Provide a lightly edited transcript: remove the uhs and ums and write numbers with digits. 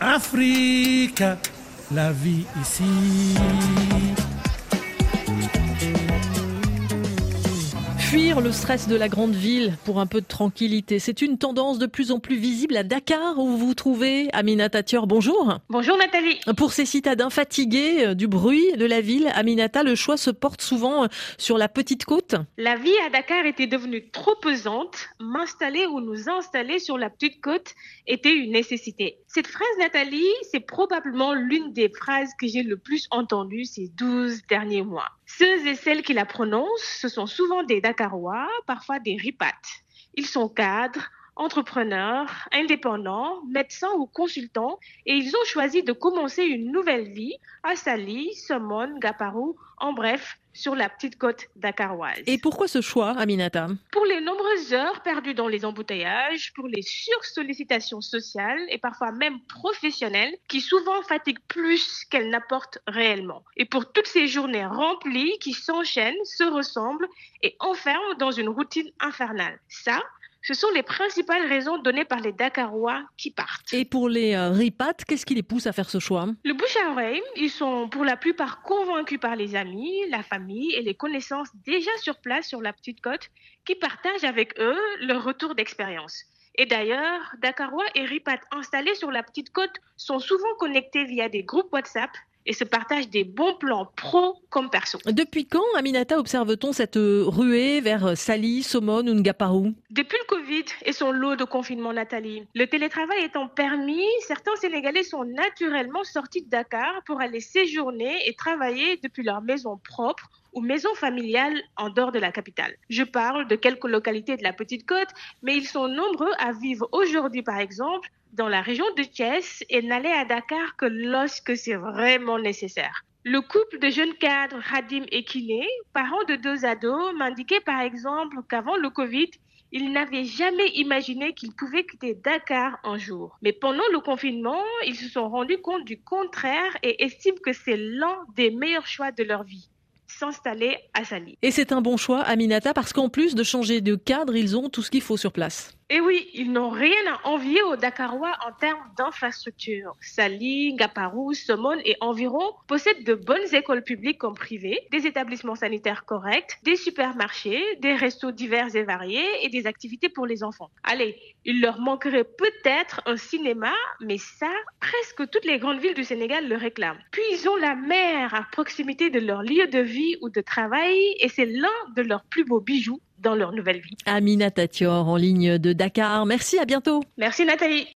Afrique, la vie ici. Fuir le stress de la grande ville pour un peu de tranquillité, c'est une tendance de plus en plus visible à Dakar où vous vous trouvez. Aminata Thior, bonjour. Bonjour Nathalie. Pour ces citadins fatigués du bruit de la ville, Aminata, le choix se porte souvent sur la Petite-Côte. La vie à Dakar était devenue trop pesante. M'installer ou nous installer sur la Petite-Côte était une nécessité. Cette phrase, Nathalie, c'est probablement l'une des phrases que j'ai le plus entendue ces 12 derniers mois. Ceux et celles qui la prononcent, ce sont souvent des Dakarois, parfois des Ripates. Ils sont cadres, entrepreneurs, indépendants, médecins ou consultants et ils ont choisi de commencer une nouvelle vie à Saly, Somone, Ngaparou, en bref, sur la Petite-Côte dakaroise. Et pourquoi ce choix, Aminata? Pour les nombreuses heures perdues dans les embouteillages, pour les sursollicitations sociales et parfois même professionnelles qui souvent fatiguent plus qu'elles n'apportent réellement. Et pour toutes ces journées remplies qui s'enchaînent, se ressemblent et enferment dans une routine infernale. Ça, ce sont les principales raisons données par les Dakarois qui partent. Et pour les Ripates, qu'est-ce qui les pousse à faire ce choix? Le bouche à oreille, ils sont pour la plupart convaincus par les amis, la famille et les connaissances déjà sur place sur la Petite-Côte qui partagent avec eux leur retour d'expérience. Et d'ailleurs, Dakarois et Ripates installés sur la Petite-Côte sont souvent connectés via des groupes WhatsApp et se partagent des bons plans pro comme perso. Depuis quand, Aminata, observe-t-on cette ruée vers Saly, Somone ou Ngaparou? Depuis le Covid et son lot de confinement, Nathalie. Le télétravail étant permis, certains Sénégalais sont naturellement sortis de Dakar pour aller séjourner et travailler depuis leur maison propre ou maison familiale en dehors de la capitale. Je parle de quelques localités de la Petite-Côte, mais ils sont nombreux à vivre aujourd'hui, par exemple, dans la région de Thiès et n'aller à Dakar que lorsque c'est vraiment nécessaire. Le couple de jeunes cadres Hadim et Kiné, parents de 2 ados, m'indiquait par exemple qu'avant le Covid, ils n'avaient jamais imaginé qu'ils pouvaient quitter Dakar un jour. Mais pendant le confinement, ils se sont rendus compte du contraire et estiment que c'est l'un des meilleurs choix de leur vie. S'installer à Saly. Et c'est un bon choix, Aminata, parce qu'en plus de changer de cadre, ils ont tout ce qu'il faut sur place. Et oui, ils n'ont rien à envier aux Dakarois en termes d'infrastructures. Saly, Ngaparou, Somone et environ possèdent de bonnes écoles publiques comme privées, des établissements sanitaires corrects, des supermarchés, des restos divers et variés et des activités pour les enfants. Allez, il leur manquerait peut-être un cinéma, mais ça, presque toutes les grandes villes du Sénégal le réclament. Puis ils ont la mer à proximité de leur lieu de vie ou de travail et c'est l'un de leurs plus beaux bijoux dans leur nouvelle vie. Aminata Thior en ligne de Dakar. Merci, à bientôt. Merci Nathalie.